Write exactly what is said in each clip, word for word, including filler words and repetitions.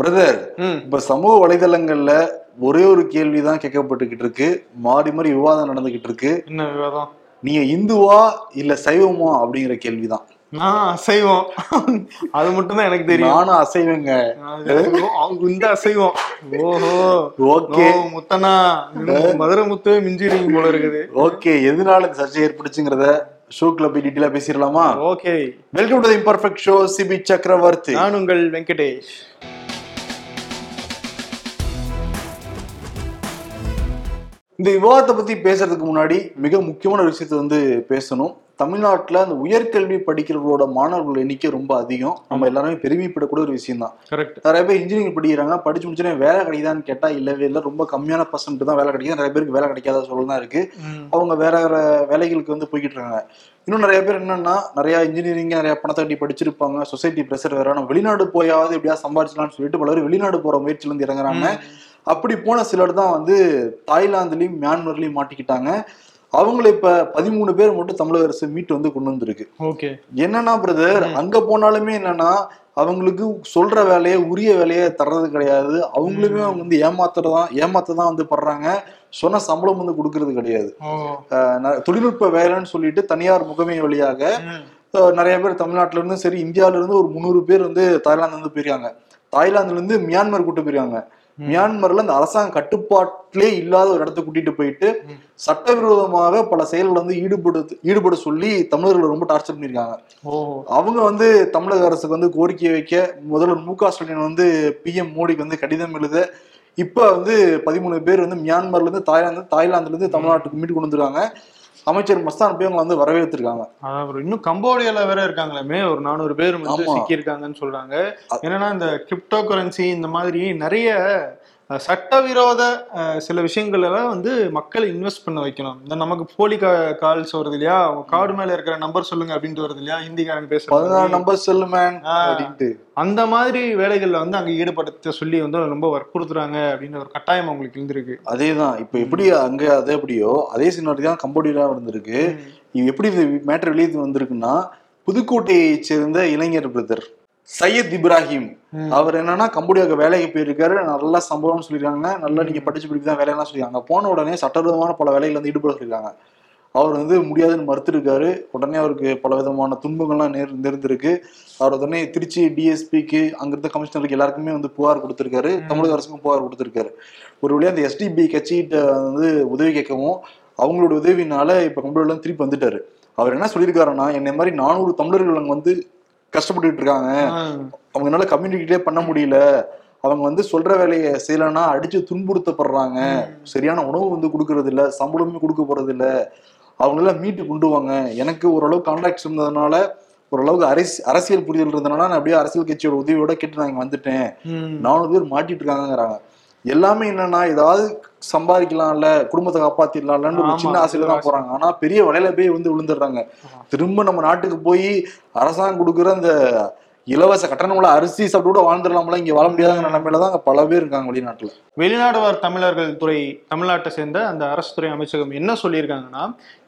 Brother. இப்ப சமூக வலைதளங்கள்ல ஒரே ஒரு கேள்விதான் கேட்கப்பட்டுக்கிட்டு இருக்கு, மாறி மாறி விவாதம் நடந்துகிட்டு இருக்கு. என்ன விவாதம்? நீங்க இந்துவா இல்ல சைவமா அப்படிங்கிற கேள்விதான். நான் அசைவம், அது மட்டும் தான் எனக்கு தெரியும். நானும் அசைவங்க, இந்த அசைவம். ஓஹோ, ஓகே முத்தனா, மதுரை முத்து மிஞ்சிருங்க போல இருக்குது. ஓகே, எதனால இந்த சர்ச்சை ஏற்படுச்சுங்கிறத ஷோக்குள்ள போய் டீட்டெயிலா பேசிடலாமா? Okay, welcome to the imperfect show. Sibi Chakravarthy, நான் உங்கள் வெங்கடேஷ். இந்த விவாதத்தை பத்தி பேசுறதுக்கு முன்னாடி மிக முக்கியமான ஒரு விஷயத்த வந்து பேசணும். தமிழ்நாட்டில் அந்த உயர்கல்வி படிக்கிறவங்களோட மாணவர்கள் எண்ணிக்கை ரொம்ப அதிகம். நம்ம எல்லாருமே பெருமைப்படக்கூடிய ஒரு விஷயம் தான். நிறைய பேர் இன்ஜினியரிங் படிக்கிறாங்க, படிச்சு முடிச்சோன்னே வேலை கிடைக்குதான்னு கேட்டா இல்லவே இல்லை, ரொம்ப கம்மியான பர்சன்ட் தான் வேலை கிடைக்குது. நிறைய பேருக்கு வேலை கிடைக்காத சூழல் தான் இருக்கு. அவங்க வேற வேற வேலைகளுக்கு வந்து போய்கிட்டு இருக்காங்க. இன்னும் நிறைய பேர் என்னன்னா, நிறைய இன்ஜினியரிங் நிறைய பணத்தை கட்டி படிச்சிருப்பாங்க, சொசைட்டி ப்ரெஷர் வேற, நம்ம வெளிநாடு போயாவது எப்படியா சம்பாதிச்சலாம்னு சொல்லிட்டு பல பேர் வெளிநாடு போற முயற்சியில இருந்து இறங்குறாங்க. அப்படி போன சிலர் தான் வந்து தாய்லாந்துலயும் மியான்மர்லயும் மாட்டிக்கிட்டாங்க. அவங்களை இப்ப பதிமூணு பேர் மட்டும் தமிழக அரசு மீட்டு வந்து கொண்டு வந்திருக்கு. ஓகே, என்னன்னா பிரதர், அங்க போனாலுமே என்னன்னா அவங்களுக்கு சொல்ற வேலையை உரிய வேலையை தர்றது கிடையாது. அவங்களுமே அவங்க வந்து ஏமாத்துறதான் ஏமாத்ததான் வந்து படுறாங்க. சொன்ன சம்பளம் வந்து கொடுக்கறது கிடையாது. தொழில்நுட்ப வேலைன்னு சொல்லிட்டு தனியார் முகமை வழியாக நிறைய பேர் தமிழ்நாட்டுல இருந்து, சரி இந்தியாவில இருந்து ஒரு முந்நூறு பேர் வந்து தாய்லாந்து வந்து போயிருக்காங்க. தாய்லாந்துல இருந்து மியான்மர் கூட்டு போயிருக்காங்க. மியான்மர்ல அந்த அரசாங்க கட்டுப்பாட்டிலே இல்லாத ஒரு இடத்த கூட்டிட்டு போயிட்டு சட்டவிரோதமாக பல செயல்களை வந்து ஈடுபடு ஈடுபட சொல்லி தமிழர்களை ரொம்ப டார்ச்சர் பண்ணியிருக்காங்க. அவங்க வந்து தமிழக அரசுக்கு வந்து கோரிக்கை வைக்க முதல்வர் மு க ஸ்டாலின் வந்து பி எம் மோடிக்கு வந்து கடிதம் எழுத, இப்ப வந்து பதிமூணு பேர் வந்து மியான்மர்ல இருந்து தாய்லாந்து தாய்லாந்துல இருந்து தமிழ்நாட்டுக்கு மீட்டு கொண்டு வந்துருக்காங்க. அமைச்சர் மஸ்தான் போய் அவங்க வந்து வரவேற்றிருக்காங்க. இன்னும் கம்போடியால வேற இருக்காங்களே, ஒரு நானூறு பேர் வந்து சிக்கி இருக்காங்கன்னு சொல்றாங்க. என்னன்னா இந்த கிரிப்டோ கரன்சி இந்த மாதிரி நிறைய சட்டவிரோத சில விஷயங்கள்லாம் வந்து மக்களை இன்வெஸ்ட் பண்ண வைக்கணும். இந்த நமக்கு போலி கா கால்ஸ் வருது இல்லையா, அவங்க கார்டு மேல இருக்கிற நம்பர் சொல்லுங்க அப்படின்ட்டு வருது இல்லையா, ஹிந்திக்காரங்க பேசுறாங்க நம்பர் சொல்லுமே அப்படின்ட்டு, அந்த மாதிரி வேலைகள்ல வந்து அங்க ஈடுபடுத்த சொல்லி வந்து ரொம்ப வற்புறுத்துறாங்க அப்படின்னு ஒரு கட்டாயம் அவங்களுக்கு இருந்திருக்கு. அதே தான் இப்ப எப்படி அங்க அது எப்படியோ அதே சினாரி தான் கம்போடியா இருந்திருக்கு. எப்படி இது மேட்டர் வெளியே வந்திருக்குன்னா, புதுக்கோட்டையை சேர்ந்த இளைஞர் பிரதர் சையீத் இப்ராஹிம், அவர் என்னன்னா கம்போடியாவுக்கு வேலைக்கு போயிருக்காரு. நல்லா சம்பவம்னு சொல்லியிருக்காங்க, நல்லா நீங்க படிச்சு படிப்புதான் வேலையெல்லாம் சொல்லியிருக்காங்க. போன உடனே சட்டவிரோதமான பல வேலைகள் வந்து ஈடுபட சொல்லியிருக்காங்க. அவர் வந்து முடியாதுன்னு மறுத்துருக்காரு. உடனே அவருக்கு பல விதமான துன்பங்கள்லாம் நேர் இருந்திருக்கு. அவர் உடனே திருச்சி டிஎஸ்பிக்கு, அங்கிருந்த கமிஷனருக்கு எல்லாருக்குமே வந்து புகார் கொடுத்திருக்காரு. தமிழக அரசுக்கும் புகார் கொடுத்திருக்காரு. ஒரு வழியா அந்த எஸ்டிபி கட்சிகிட்ட வந்து உதவி கேட்கவும் அவங்களோட உதவினால இப்ப கம்போடியால திருப்பி வந்துட்டாரு. அவர் என்ன சொல்லியிருக்காருன்னா, என்னை மாதிரி நானூறு தமிழர்கள் அங்க வந்து கஷ்டப்பட்டு இருக்காங்க, அவங்கனால கம்யூனிகேட்டே பண்ண முடியல, அவங்க வந்து சொல்ற வேலையை செய்யலன்னா அடிச்சு துன்புறுத்தப்படுறாங்க, சரியான உணவு வந்து கொடுக்கறது இல்ல, சம்பளமே கொடுக்க போறது இல்ல, அவங்களெல்லாம் மீட்டு கொண்டு வாங்க. எனக்கு ஓரளவு கான்டாக்ட்ஸ் இருந்ததுனால, ஓரளவுக்கு அரசு அரசியல் புரிதல் இருந்ததுனால நான் அப்படியே அரசியல் கட்சியோட உதவியோட கேட்டு நான் இங்க வந்துட்டேன், நானூறு பேர் மாட்டிட்டு இருக்காங்கிறாங்க. எல்லாமே என்னன்னா ஏதாவது சம்பாதிக்கலாம்ல, குடும்பத்தை காப்பாத்திடலாம்லன்னு ஒரு சின்ன ஆசையில தான் போறாங்க. ஆனா பெரிய வலையில போய் வந்து விழுந்துடுறாங்க. திரும்ப நம்ம நாட்டுக்கு போய் அரசாங்கம் கொடுக்குற அந்த இலவச கட்டணங்கள அரிசி சாப்பிட்டு கூட வாழ்ந்துடலாம்ல, இங்க வாழ முடியாத நிலைமையில தான் பல பேர் இருக்காங்க வெளிநாட்டுல. வெளிநாடு வார் தமிழர்கள் துறை, தமிழ்நாட்டை சேர்ந்த அந்த அரசு துறை அமைச்சகம் என்ன சொல்லியிருக்காங்கன்னா,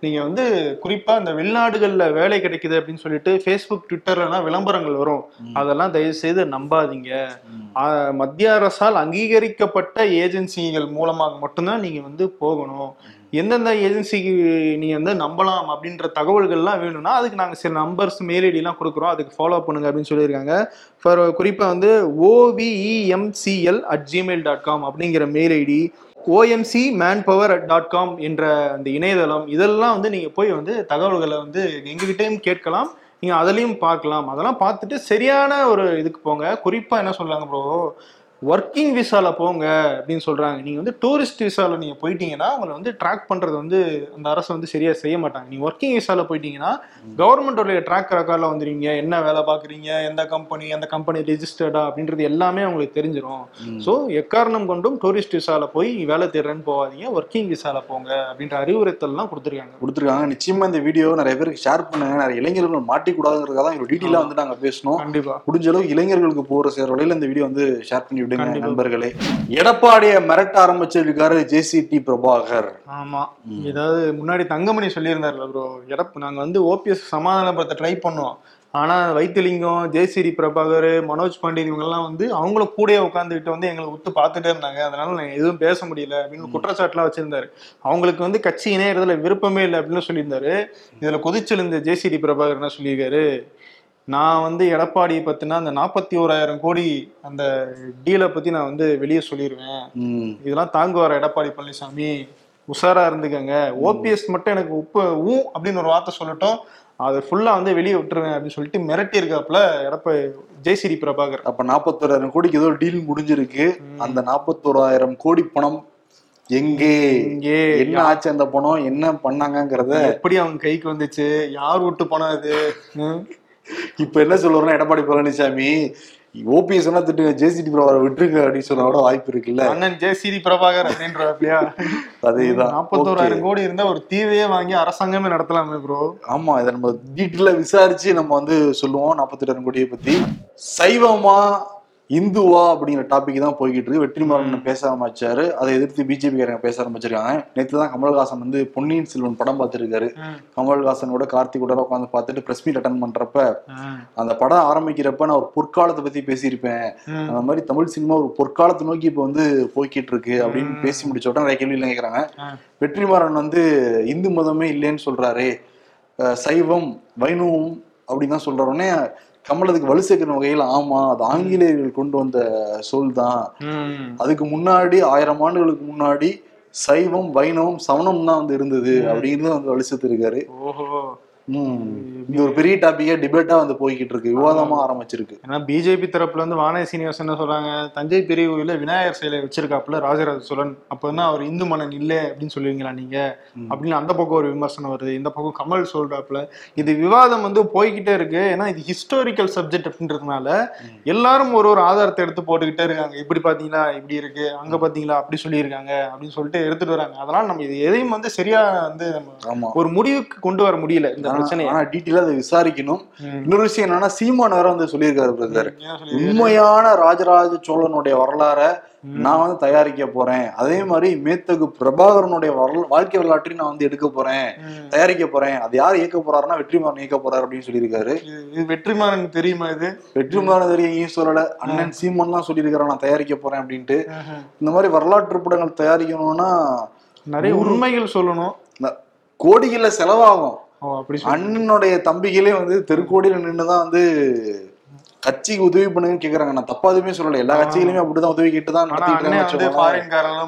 நீங்க வந்து குறிப்பா இந்த வெளிநாடுகள்ல வேலை கிடைக்குது அப்படின்னு சொல்லிட்டு ஃபேஸ்புக், ட்விட்டர்லாம் விளம்பரங்கள் வரும், அதெல்லாம் தயவு செய்து நம்பாதீங்க. மத்திய அரசால் அங்கீகரிக்கப்பட்ட ஏஜென்சிகள் மூலமாக மட்டும்தான் நீங்க வந்து போகணும். எந்தெந்த ஏஜென்சிக்கு நீங்க வந்து நம்பலாம் அப்படின்ற தகவல்கள்லாம் வேணும்னா அதுக்கு நாங்கள் சில நம்பர்ஸ், மெயில் ஐடிலாம் கொடுக்குறோம், அதுக்கு ஃபாலோ பண்ணுங்க அப்படின்னு சொல்லியிருக்காங்க. ஃபார் குறிப்பாக வந்து O P E M C L at Gmail dot com அப்படிங்கிற mail ID, O M C man power dot com என்ற அந்த இணையதளம், இதெல்லாம் வந்து நீங்கள் போய் வந்து தகவல்களை வந்து எங்ககிட்டையும் கேட்கலாம், நீங்கள் அதிலையும் பார்க்கலாம். அதெல்லாம் பார்த்துட்டு சரியான ஒரு இதுக்கு போங்க. குறிப்பாக என்ன சொல்கிறாங்க, ப்ரோ ஒர்க்கிங் விசாவில் போங்க அப்படின்னு சொல்கிறாங்க. நீங்கள் வந்து டூரிஸ்ட் விசாவில் நீங்கள் போயிட்டீங்கன்னா உங்களை வந்து ட்ராக் பண்ணுறது வந்து அந்த அரசு வந்து சரியாக செய்ய மாட்டாங்க. நீங்கள் ஒர்க்கிங் விசாவில் போயிட்டீங்கன்னா கவர்மெண்ட்டோடைய ட்ராக் ரெக்கார்டில் வந்துடுவீங்க. என்ன வேலை பார்க்குறீங்க, எந்த கம்பெனி, அந்த கம்பெனி ரிஜிஸ்டர்டா அப்படின்றது எல்லாமே அவங்களுக்கு தெரிஞ்சிடும். ஸோ எக்காரணம் கொண்டும் டூரிஸ்ட் விசாவில் போய் வேலை தேடுறேன்னு போகாதீங்க, ஒர்க்கிங் விசாவில் போங்க அப்படின்ற அறிவுறுத்தல்லாம் கொடுத்துருக்காங்க கொடுத்துருக்காங்க நிச்சயமாக இந்த வீடியோ நிறைய பேருக்கு ஷேர் பண்ணுங்கள். நிறைய இளைஞர்கள் மாட்டிக்கூடாதுங்கிறதுக்காக எங்களோட டீட்டெயிலாக வந்து நாங்கள் பேசணும். கண்டிப்பாக முடிஞ்ச அளவு இளைஞர்களுக்கு போகிற சேர வழியில் இந்த வீடியோ வந்து ஷேர் பண்ணி நண்பர்களே. எடப்பாடிய மிரட்ட ஆரம்பிச்சிருக்காரு ஜேசிடி பிரபாகர். ஆமா, ஏதாவது முன்னாடி தங்கமணி சொல்லியிருந்தாரு, நாங்க வந்து ஓபிஎஸ் சமாதானப்படுத்த ட்ரை பண்ணுவோம், ஆனால் வைத்திலிங்கம், ஜேசிடி பிரபாகர், மனோஜ் பாண்டே இவங்கெல்லாம் வந்து அவங்கள கூட உட்காந்துக்கிட்டு வந்து எங்களை உத்து பார்த்துட்டே இருந்தாங்க, அதனால நாங்கள் எதுவும் பேச முடியல அப்படின்னு குற்றச்சாட்டுலாம் வச்சிருந்தாரு. அவங்களுக்கு வந்து கட்சி இணையறதுல விருப்பமே இல்லை அப்படின்னு சொல்லியிருந்தாரு. இதில் கொதிச்செழுந்த ஜேசிடி பிரபாகர் என்ன சொல்லியிருக்காரு, நான் வந்து எடப்பாடி பத்தினா அந்த நாற்பத்தி ஓராயிரம் கோடி அந்த டீலை பத்தி நான் வந்து வெளியே சொல்லிடுவேன், இதெல்லாம் தாங்குவார எடப்பாடி பழனிசாமி, உஷாரா இருந்துக்கங்க. ஓபிஎஸ் மட்டும் எனக்கு உப்பு ஊ அப்படின்னு ஒரு வார்த்தை சொல்லட்டும், அதை ஃபுல்லா வந்து வெளியே விட்டுருவேன் அப்படின்னு சொல்லிட்டு மிரட்டி இருக்காப்புல எடப்பாடி ஜெயசிறி பிரபாகர். அப்ப நாற்பத்தோராயிரம் கோடிக்கு ஏதோ டீல் முடிஞ்சிருக்கு. அந்த நாற்பத்தோராயிரம் கோடி பணம் எங்கே, என்ன ஆச்சு, அந்த பணம் என்ன பண்ணாங்கிறத, எப்படி அவங்க கைக்கு வந்துச்சு, யார் விட்டு பணம் அது. இப்ப என்ன சொல்லுவோம்னா எடப்பாடி பழனிசாமி ஓபிஎஸ் எல்லாம் திட்டுங்க, ஜேசிடி பிரபாகர் விட்டுருங்க அப்படின்னு சொன்னோட வாய்ப்பு இருக்குல்ல, அண்ணன் ஜேசிடி பிரபாகர் அப்படின்றா. அதேதான், நாற்பத்தோராயிரம் கோடி இருந்தா ஒரு தீவையே வாங்கி அரசாங்கமே நடத்தலாமே ப்ரோ. ஆமா, இதை நம்ம டீட்டெயிலா விசாரிச்சு நம்ம வந்து சொல்லுவோம். நாற்பத்தெட்டாயிரம் கோடியை பத்தி சைவமா இந்துவா அப்படிங்கிற டாபிக் தான் போய்கிட்டு இருக்கு. வெற்றிமாறன் பேச ஆரம்பிச்சாரு, அதை எதிர்த்து பிஜேபிக்காரங்க பேச ஆரம்பிச்சிருக்காங்க. நேற்று தான் கமல்ஹாசன் வந்து பொன்னியின் செல்வன் படம் பார்த்துருக்காரு. கமல்ஹாசனோட கார்த்திகோட உட்காந்து பார்த்துட்டு பிரஸ் மீட் அட்டன் பண்றப்ப, அந்த படம் ஆரம்பிக்கிறப்ப நான் ஒரு பொற்காலத்தை பத்தி பேசியிருப்பேன், அந்த மாதிரி தமிழ் சினிமா ஒரு பொற்காலத்தை நோக்கி இப்ப வந்து போய்கிட்டு இருக்கு அப்படின்னு பேசி முடிச்ச உடனே நிறைய கேள்வி கேட்கறாங்க. வெற்றிமாறன் வந்து இந்து மதமே இல்லைன்னு சொல்றாரு, சைவம் வைணவம் அப்படின்னு தான் சொல்ற உடனே கமலத்துக்கு வலு சேர்க்கிற வகையில், ஆமா அது ஆங்கிலேயர்கள் கொண்டு வந்த சொல் தான், அதுக்கு முன்னாடி ஆயிரம் ஆண்டுகளுக்கு முன்னாடி சைவம் வைணவம் சவணம் தான் வந்து இருந்தது அப்படின்னு வந்து வலு சேர்த்திருக்காரு. இது ஒரு பெரிய டாபிக்கா டிபேட்டா வந்து போய்கிட்டு இருக்கு, விவாதமா ஆரம்பிச்சிருக்கு. ஏன்னா பிஜேபி தரப்புல வந்து வானி சீனிவாசன் என்ன சொல்றாங்க, தஞ்சை பெரிய கோயில விநாயகர் சிலை வச்சிருக்காப்புல ராஜராஜ சோழன், அப்போதான் அவர் இந்து மன்னன் இல்லை அப்படின்னு சொல்லுவீங்களா நீங்க அப்படின்னு அந்த பக்கம் ஒரு விமர்சனம் வருது. இந்த பக்கம் கமல் சொல்றாப்புல, இது விவாதம் வந்து போய்கிட்டே இருக்கு. ஏன்னா இது ஹிஸ்டாரிக்கல் சப்ஜெக்ட் அப்படின்றதுனால எல்லாரும் ஒரு ஒரு ஆதாரத்தை எடுத்து போட்டுக்கிட்டே இருக்காங்க. இப்படி பாத்தீங்களா இப்படி இருக்கு, அங்க பாத்தீங்களா அப்படி சொல்லியிருக்காங்க அப்படின்னு சொல்லிட்டு எடுத்துட்டு வராங்க. அதனால நம்ம இது எதையும் வந்து சரியா வந்து நம்ம ஒரு முடிவுக்கு கொண்டு வர முடியல. ஆனா டீட்டெயிலா அதை விசாரிக்கணும். இன்னொரு விஷயம் என்னன்னா, சீமான் வேற வந்து சொல்லியிருக்காரு பிரதர், உண்மையான ராஜராஜ சோழனுடைய வரலாற நான் வந்து தயாரிக்க போறேன், அதே மாதிரி மேத்தகு பிரபாகரனுடைய வாழ்க்கை வரலாற்றையும் நான் வந்து எடுக்க போறேன், தயாரிக்க போறேன். அது யார் இயக்க போறாருன்னா வெற்றிமாறன் இயக்க போறாரு அப்படின்னு சொல்லியிருக்காரு. வெற்றிமாறன் தெரியுமா, இது வெற்றிமாறன் தெரியும் சொல்லல, அண்ணன் சீமான் தான் சொல்லியிருக்காரு நான் தயாரிக்க போறேன் அப்படின்ட்டு. இந்த மாதிரி வரலாற்று படங்கள் தயாரிக்கணும்னா நிறைய உண்மைகள் சொல்லணும், கோடிகள்ல செலவாகும். அண்ணனுடைய தம்பிகளே வந்து தெருக்கோடியில நின்றுதான் வந்து கட்சிக்கு உதவி பண்ணுங்கன்னு கேக்குறாங்க. நான் தப்பா எதுவுமே சொல்லல, எல்லா கட்சிகளுமே அப்படிதான் உதவி கேட்டுதான்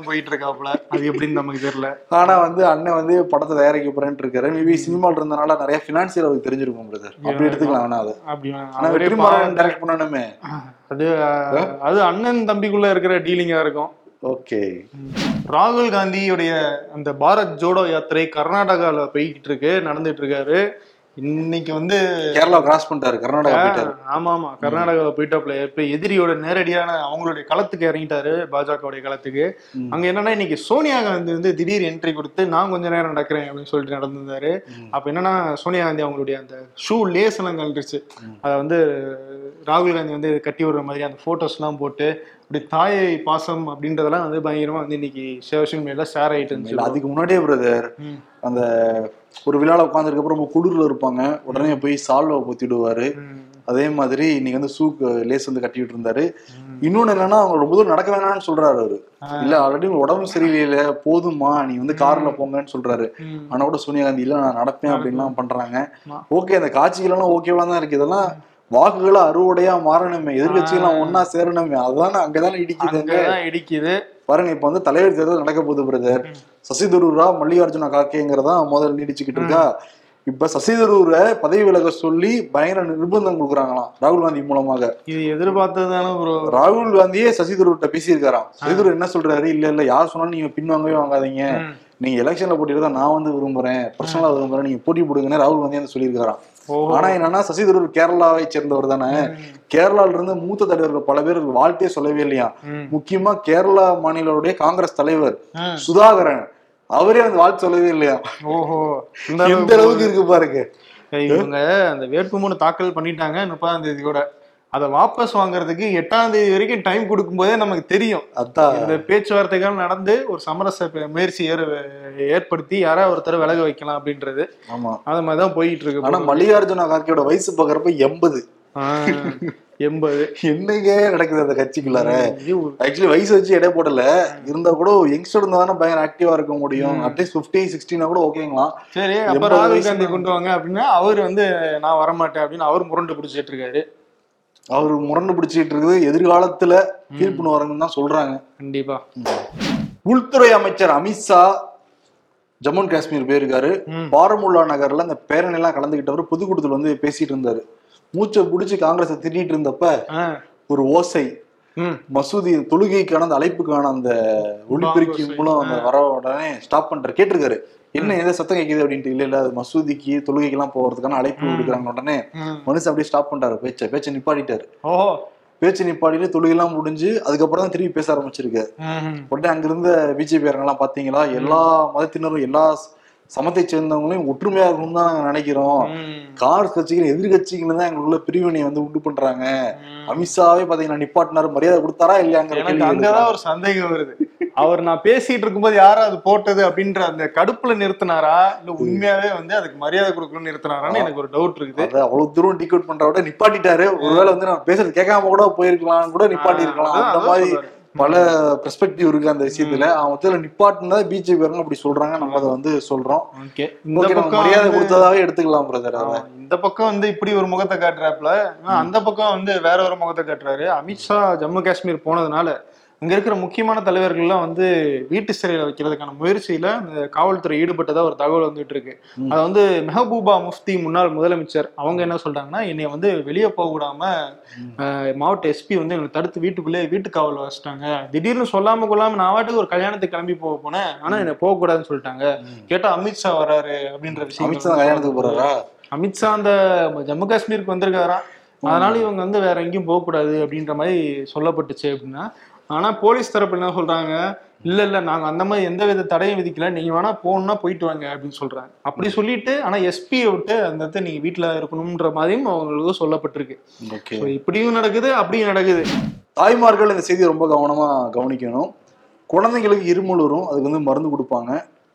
போயிட்டு இருக்காப்புல, அது எப்படின்னு நமக்கு தெரியல. ஆனா வந்து அண்ணன் வந்து படத்தை தயாரிக்க போறேன்னு இருக்காரு. மேபி சினிமால இருந்தனால நிறைய பினான்சியல் அவருக்கு தெரிஞ்சிருக்கும் பிரதர், அப்படி எடுத்துக்கலாம். ஆனா அது ஆனா வெற்றிமாறன் டைரக்ட் பண்ணணுமே, அது அது அண்ணன் தம்பிக்குள்ள இருக்கிற டீலிங்கா இருக்கும். ஓகே, ராகுல் காந்தியுடைய அந்த பாரத் ஜோடோ யாத்திரை கர்நாடகால போய்கிட்டு இருக்கு, நடந்துட்டு இருக்காரு. இன்னைக்கு வந்து கேரளா கிராஸ் பண்ணிட்டாரு, கர்நாடகா போயிட்டாரு. ஆமா ஆமா, கர்நாடகாவில் போயிட்டாப்ல இப்ப எதிரியோட நேரடியான அவங்களுடைய களத்துக்கு இறங்கிட்டாரு, பாஜகவுடைய களத்துக்கு. அங்க என்னன்னா இன்னைக்கு சோனியா காந்தி வந்து திடீர் என்ட்ரி கொடுத்து நான் கொஞ்ச நேரம் நடக்கிறேன் அப்படின்னு சொல்லிட்டு நடந்திருந்தாரு. அப்ப என்னன்னா சோனியா காந்தி அவங்களுடைய அந்த ஷூ லேஸ் எல்லாம் கழண்டுருச்சு, அதை வந்து ராகுல் காந்தி வந்து கட்டி விடுற மாதிரி அந்த போட்டோஸ் எல்லாம் போட்டு அப்படி தாயை பாசம் அப்படின்றதெல்லாம் வந்து பயங்கரமா வந்து இன்னைக்கு சோஷியல் மீடியால ஷேர் ஆயிட்டு இருந்துச்சு. அதுக்கு முன்னாடியே பிரதர் அந்த ஒரு விழாவில் உட்காந்துருக்க அப்புறம் ரொம்ப குளிர்ல இருப்பாங்க, உடனே போய் சால்வை பொத்திடுவாரு. அதே மாதிரி இன்னைக்கு வந்து சூக் லேஸ் வந்து கட்டிட்டு இருந்தாரு. இன்னொன்னு என்னன்னா அவங்க ரொம்ப தூரம் நடக்க வேணாம்னு சொல்றாரு அவரு, இல்ல ஆல்ரெடி உடம்பு சரியில்லை போதுமா நீ வந்து கார்ல போங்கன்னு சொல்றாரு. ஆனா கூட சோனியா காந்தி இல்ல நான் நடப்பேன் அப்படின்லாம் பண்றாங்க. ஓகே, அந்த காட்சிகள்லாம் ஓகேவா தான் இருக்கு. இதெல்லாம் வாக்குகளை அறுவடையா மாறணுமே, எதிர்கட்சிகள்லாம் ஒன்னா சேரணுமே, அதுதான் அங்கதானே இடிக்குதுங்க இடிக்குது பாருங்க. இப்ப வந்து தலைவர் தேர்தல் நடக்க போகுது பிரதர், சசிதரூரா மல்லிகார்ஜுன காக்கேங்கிறதா முதல்ல நீடிச்சுக்கிட்டு இருக்கா. இப்ப சசிதரூரை பதவி விலக சொல்லி பயங்கர நிர்பந்தம் கொடுக்குறாங்களாம் ராகுல் காந்தி மூலமாக. இது எதிர்பார்த்ததுதானே ப்ரோ, ராகுல் காந்தியே சசிதரூர்கிட்ட பேசியிருக்காராம். சசிதரூர் என்ன சொல்றாரு, இல்ல இல்ல யார் சொன்னாலும் நீங்க பின்வாங்கவே வாங்காதீங்க, நீங்க எலெக்ஷன்ல போட்டிட்டு நான் வந்து விரும்புறேன், பர்சனலா விரும்புறேன், நீங்க போட்டி போடுங்கன்னு ராகுல் காந்தி வந்து சொல்லியிருக்காராம். ஆனா என்னன்னா சசிதரூர் கேரளாவை சேர்ந்தவர் தானே, கேரளால இருந்து மூத்த தலைவர்கள் பல பேர் வாழ்க்கையே சொல்லவே இல்லையா. முக்கியமா கேரளா மாநிலருடைய காங்கிரஸ் தலைவர் சுதாகரன் அவரே வந்து வாழ்த்து சொல்லவே இல்லையா. ஓஹோ, இந்த அளவுக்கு இருக்கு பாருங்க. இவங்க அந்த வேட்புமனு தாக்கல் பண்ணிட்டாங்க முப்பதாம் தேதி கூட. அதை வாபஸ் வாங்குறதுக்கு எட்டாம் தேதி வரைக்கும் டைம் கொடுக்கும்போதே நமக்கு தெரியும். அதான் இந்த பேச்சுவார்த்தைகள் நடந்து ஒரு சமரச முயற்சி ஏற ஏற்படுத்தி யாரா ஒருத்தர் விலக வைக்கலாம் அப்படின்றது. ஆமா, அது மாதிரிதான் போயிட்டு இருக்கு. ஆனா மல்லிகார்ஜுன காக்கேயோட வயசு பாக்குறப்ப எண்பது எண்பது என்னைக்கே நடக்குது அந்த கட்சிக்குள்ளார. ஆக்சுவலி வயசு வச்சு எடை போடல இருந்தா கூட யங்ஸ்டர் இருந்தா தானே பயன் ஆக்டிவா இருக்க முடியும். அட்லீஸ்ட் பிப்டி சிக்ஸ்டினா கூட ஓகேங்களா. சரி, அப்ப ராகுல் காந்தி கொண்டு வாங்க அப்படின்னா அவர் வந்து நான் வரமாட்டேன் அப்படின்னு அவர் முரண்டு பிடிச்சிட்டு இருக்காரு. அவரு முரண்டு பிடிச்சிட்டு இருக்குது. எதிர்காலத்துல ஃபீல் பண்ணுவாருன்னு தான் சொல்றாங்க. கண்டிப்பா. உள்துறை அமைச்சர் அமித்ஷா ஜம்மு அண்ட் காஷ்மீர் போயிருக்காரு. பாரமுல்லா நகர்ல அந்த பேரணி எல்லாம் கலந்துகிட்டவர் பொதுக்கூட்டத்தில் வந்து பேசிட்டு இருந்தாரு. மூச்சை பிடிச்சி காங்கிரஸ் திட்டிட்டு இருந்தப்ப ஒரு ஓசை மசூதி தொழுகைக்கான அந்த அழைப்புக்கான அந்த ஒளிபெருக்கி மூலம் அந்த வர உடனே ஸ்டாப் பண்ற கேட்டிருக்காரு. என்ன ஏதோ சத்தம் கேட்குது அப்படின்ட்டு. இல்ல இல்ல அது மசூதிக்கு தொழுகைக்கு எல்லாம் போறதுக்கான அழைப்பு கொடுக்குறாங்க. உடனே மனுஷன் அப்படியே ஸ்டாப் பண்றாரு. பேச்ச பேச்ச நிப்பாட்டிட்டாரு. பேச்சு நிப்பாட்டிட்டு தொழுகை எல்லாம் முடிஞ்சு அதுக்கப்புறம் தான் திருப்பி பேச ஆரம்பிச்சிருக்காரு. உடனே அங்கிருந்த பிஜேபி எல்லாம் பாத்தீங்களா எல்லா மதத்தினரும் எல்லா சமத்தை சேர்ந்தவங்களையும் ஒற்றுமையா இருக்கணும்னு தான் நாங்க நினைக்கிறோம். காங்கிரஸ் கட்சிகள் எதிர்கட்சிகள் தான் எங்களுக்குள்ள பிரிவினை வந்து உண்டு பண்றாங்க. அமித்ஷாவே பாத்தீங்கன்னா நிப்பாட்டினாரு. மரியாதை கொடுத்தாரா இல்லையாங்க அங்கதான் ஒரு சந்தேகம் வருது. அவர் நான் பேசிட்டு இருக்கும்போது யாரும் அது போட்டது அப்படின்ற அந்த கடுப்புல நிறுத்தினாரா இல்ல உண்மையாவே வந்து அதுக்கு மரியாதை கொடுக்கணும்னு நிறுத்தினாரான்னு எனக்கு ஒரு டவுட் இருக்குது. அவ்வளவு தூரம் டிக்கெட் பண்றவட நிப்பாட்டிட்டாரு. ஒருவேளை வந்து நான் பேசுறது கேட்காம கூட போயிருக்கலாம், கூட நிப்பாட்டி இருக்கலாம். அந்த மாதிரி பல பெர்ஸ்பெக்டிவ் இருக்கு அந்த விஷயத்துல. அவங்க நிப்பாட்டினா பிஜேபி அப்படி சொல்றாங்க. நம்ம அதை வந்து சொல்றோம் மரியாதை கொடுத்ததாவே எடுத்துக்கலாம் பிரதர். இந்த பக்கம் வந்து இப்படி ஒரு முகத்தை காட்டுறாப்புல அந்த பக்கம் வந்து வேற ஒரு முகத்தை காட்டுறாரு. அமித்ஷா ஜம்மு காஷ்மீர் போனதுனால அங்க இருக்கிற முக்கியமான தலைவர்கள்லாம் வந்து வீட்டு சிறையில வைக்கிறதுக்கான முயற்சியில அந்த காவல்துறை ஈடுபட்டதா ஒரு தகவல் வந்துட்டு இருக்கு. அதை வந்து மெஹபூபா முஃப்தி முன்னாள் முதலமைச்சர் அவங்க என்ன சொல்றாங்கன்னா என்னை வந்து வெளியே போக விடாம மாவட்ட எஸ்பி வந்து என்னை தடுத்து வீட்டுக்குள்ளே வீட்டு காவல் வச்சுட்டாங்க. திடீர்னு சொல்லாம கொள்ளாம நான் வாட்டுக்கு ஒரு கல்யாணத்துக்கு கிளம்பி போக போனேன், ஆனா என்னை போக கூடாதுன்னு சொல்லிட்டாங்க. கேட்டா அமித்ஷா வராரு அப்படின்ற விஷயம். அமித்ஷா கல்யாணத்துக்கு போறாரா? அமித்ஷா அந்த ஜம்மு காஷ்மீருக்கு வந்திருக்காராம், அதனால இவங்க வந்து வேற எங்கேயும் போக கூடாது அப்படின்ற மாதிரி சொல்லப்பட்டுச்சு அப்படின்னா. ஆனா போலீஸ் தரப்பு என்ன சொல்றாங்க, இல்ல இல்ல நாங்க அந்த மாதிரி எந்த வித தடையும் விதிக்கல, நீங்க வேணா போகணும்னா போயிட்டு வாங்க அப்படின்னு சொல்றாங்க. அப்படி சொல்லிட்டு ஆனா எஸ்பியை விட்டு அந்த இடத்துல நீங்க வீட்டுல இருக்கணும்ன்ற மாதிரியும் அவங்களுக்கு சொல்லப்பட்டிருக்கு. இப்படியும் நடக்குது அப்படியும் நடக்குது. தாய்மார்கள் இந்த செய்தியை ரொம்ப கவனமா கவனிக்கணும். குழந்தைங்களுக்கு இருமல் வரும், அதுக்கு வந்து மருந்து கொடுப்பாங்க.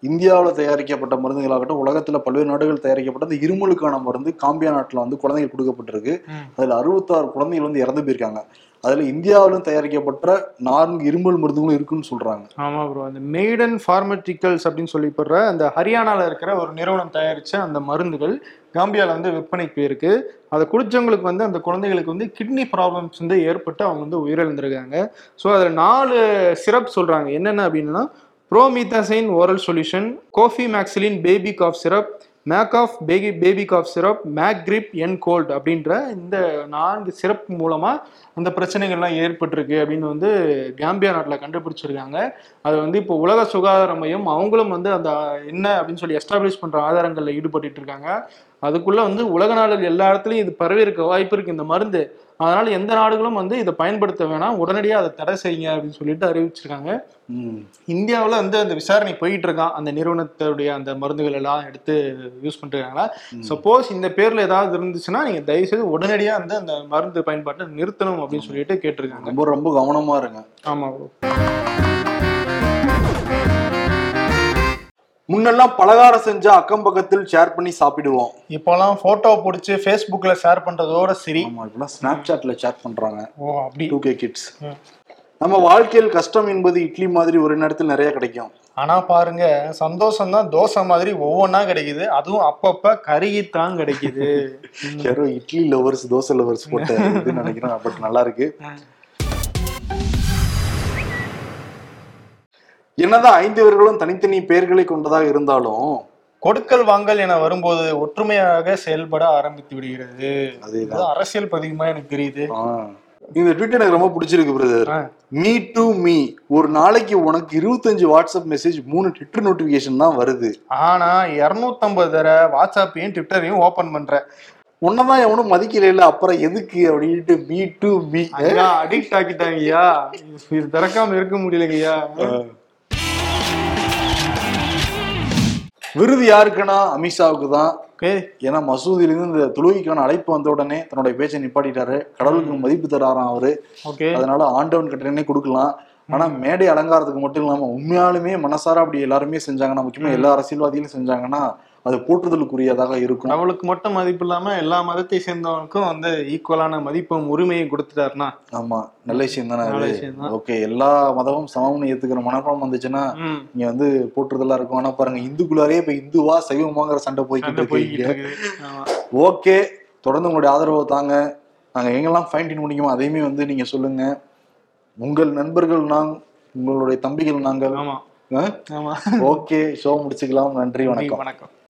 இந்தியாவில் தயாரிக்கப்பட்ட மருந்துகளாகட்டும் உலகத்துல பல்வேறு நாடுகள் தயாரிக்கப்பட்ட அந்த இருமலுக்கான மருந்து காம்பியா நாட்டில் வந்து குழந்தைகள் கொடுக்கப்பட்டிருக்கு. அதுல அறுபத்தாறு குழந்தைகள் வந்து இறந்து போயிருக்காங்க. அதுல இந்தியாவிலும் தயாரிக்கப்பட்ட நான்கு இருமல் மருந்துகளும் இருக்குன்னு சொல்றாங்க. ஆமா ப்ரோ, அந்த மெய்டன் ஃபார்மட்டிகல்ஸ் அப்படின்னு சொல்லிப்படுற அந்த ஹரியானால இருக்கிற ஒரு நிறுவனம் தயாரிச்ச அந்த மருந்துகள் காம்பியாவில் வந்து விற்பனைக்கு போயிருக்கு. அதை குடிச்சவங்களுக்கு வந்து அந்த குழந்தைகளுக்கு வந்து கிட்னி ப்ராப்ளம்ஸ் வந்து ஏற்பட்டு அவங்க வந்து உயிரிழந்திருக்காங்க. ஸோ அதில் நாலு சிரப் சொல்றாங்க. என்னென்ன அப்படின்னா promethazine oral solution, Kofexmalin baby cough syrup, Makoff baby baby cough syrup, Magrip N cold அப்படின்ற இந்த நான்கு சிரப் மூலமாக அந்த பிரச்சனைகள்லாம் ஏற்பட்டிருக்கு அப்படின்னு வந்து காம்பியா நாட்டில் கண்டுபிடிச்சிருக்காங்க. அது வந்து இப்போ உலக சுகாதார மையம் அவங்களும் வந்து அந்த என்ன அப்படின்னு சொல்லி எஸ்டாப்ளிஷ் பண்ணுற ஆதாரங்களில் ஈடுபட்டு இருக்காங்க. அதுக்குள்ளே வந்து உலக நாடுகள் எல்லா இடத்துலையும் இது பரவி இருக்க வாய்ப்பு இருக்குது இந்த மருந்து. அதனால எந்த நாடுகளும் வந்து இதை பயன்படுத்த வேணாம், உடனடியாக அதை தடை செய்யுங்க அப்படின்னு சொல்லிட்டு அறிவிச்சிருக்காங்க. இந்தியாவில் வந்து அந்த விசாரணை போயிட்டு இருக்கான். அந்த நிறுவனத்துடைய அந்த மருந்துகள் எல்லாம் எடுத்து யூஸ் பண்ணிருக்காங்களா, சப்போஸ் இந்த பேரில் ஏதாவது இருந்துச்சுன்னா நீங்கள் தயவுசெய்து உடனடியாக வந்து அந்த மருந்து பயன்பாட்டை நிறுத்தணும் அப்படின்னு சொல்லிட்டு கேட்டிருக்காங்க. ரொம்ப ரொம்ப கவனமாக இருங்க. ஆமாம் ப்ரோ, முன்னெல்லாம் பலகாரம் செஞ்சா அக்கம் பக்கத்தில் ஷேர் பண்ணி சாப்பிடுவோம். இப்போலாம் போட்டோ பிடிச்சி ஃபேஸ்புக்ல ஷேர் பண்றதோட சரி, இப்பெல்லாம் ஸ்னாப் சாட்ல ஷேர் பண்றாங்க. ஓ அப்படி டூ கே கிட்ஸ். நம்ம வாழ்க்கையில் கஷ்டம் என்பது இட்லி மாதிரி ஒரு நேரத்தில் நிறைய கிடைக்கும். ஆனா பாருங்க சந்தோஷம் தான் தோசை மாதிரி ஒவ்வொன்னா கிடைக்குது, அதுவும் அப்பப்ப கருகித்தான் கிடைக்குது. யாரோ இட்லி லவர்ஸ் தோசை லவர்ஸ் போட்டு நினைக்கிறேன், பட் நல்லா இருக்கு. என்னதான் ஐந்து பேர்களும் தனித்தனி பெயர்களை கொண்டதாக இருந்தாலும் கொடுக்கல் வாங்கல் என வரும்போது ஒற்றுமையாக செயல்பட ஆரம்பித்து விடுகிறது. அதுதான் அரசியல் பதிகமா எனக்கு தெரியுது. இந்த ட்வீட் எனக்கு ரொம்ப பிடிச்சிருக்கு பிரதர். மீ டு மீ, ஒரு நாளைக்கு உனக்கு இருபத்தஞ்சு வாட்ஸ்அப் மெசேஜ் மூணு ட்விட்டர் நோட்டிபிகேஷன் தான் வருது. ஆனா இருநூத்தி ஐம்பது தடவை வாட்ஸ்அப்பையும் ட்விட்டரையும் ஓபன் பண்ற ஒன்னதான் எவனும் மதிக்கல, அப்புறம் எதுக்கு அப்படின்ட்டு மீ டு மீ அடிக்ட் ஆக்கிட்டாங்கய்யா. இது திறக்காம இருக்க முடியலங்கய்யா. விருது யாருக்குன்னா அமித்ஷாவுக்கு தான். ஓகே, ஏன்னா மசூதியிலிருந்து இந்த தொழுகைக்கான அழைப்பு வந்த உடனே தன்னுடைய பேச்சை நிப்பாட்டிட்டாரு. கடவுளுக்கு மதிப்பு தராராம் அவரு. அதனால ஆண்டவன் கட்டணே கொடுக்கலாம். ஆனா மேடை அலங்காரத்துக்கு மட்டும் இல்லாம உண்மையாலுமே மனசார அப்படி எல்லாருமே செஞ்சாங்கன்னா, முக்கியமா எல்லா அரசியல்வாதிகளும் செஞ்சாங்கன்னா அது போற்றுதலுக்குரியதாக இருக்கும். அவளுக்கு மட்டும் மதிப்பு இல்லாம எல்லா மதத்தை சேர்ந்தவனுக்கும் வந்து ஈக்குவலான மதிப்பும் உரிமையும் கொடுத்துட்டாருன்னா ஆமா நல்ல விஷயம் தானே. ஓகே, எல்லா மதமும் சமம்னு ஏத்துக்கிற மனப்பாடம் வந்துச்சுன்னா இங்க வந்து போற்றுதலா இருக்கும். ஆனா பாருங்க, இந்துக்குள்ளாரே இப்ப இந்துவா சைவமாங்கிற சண்டை போய்கிட்டு போய்கிட்டு. ஓகே, தொடர்ந்து உங்களுடைய ஆதரவை தாங்க. நாங்க எங்கெல்லாம் ஃபைன் டியூன் முடிக்குமோ அதையுமே வந்து நீங்க சொல்லுங்க. உங்கள் நண்பர்கள் நாங்கள், உங்களுடைய தம்பிகள் நாங்கள். ஓகே, ஷோ முடிச்சுக்கலாம். நன்றி, வணக்கம் வணக்கம்.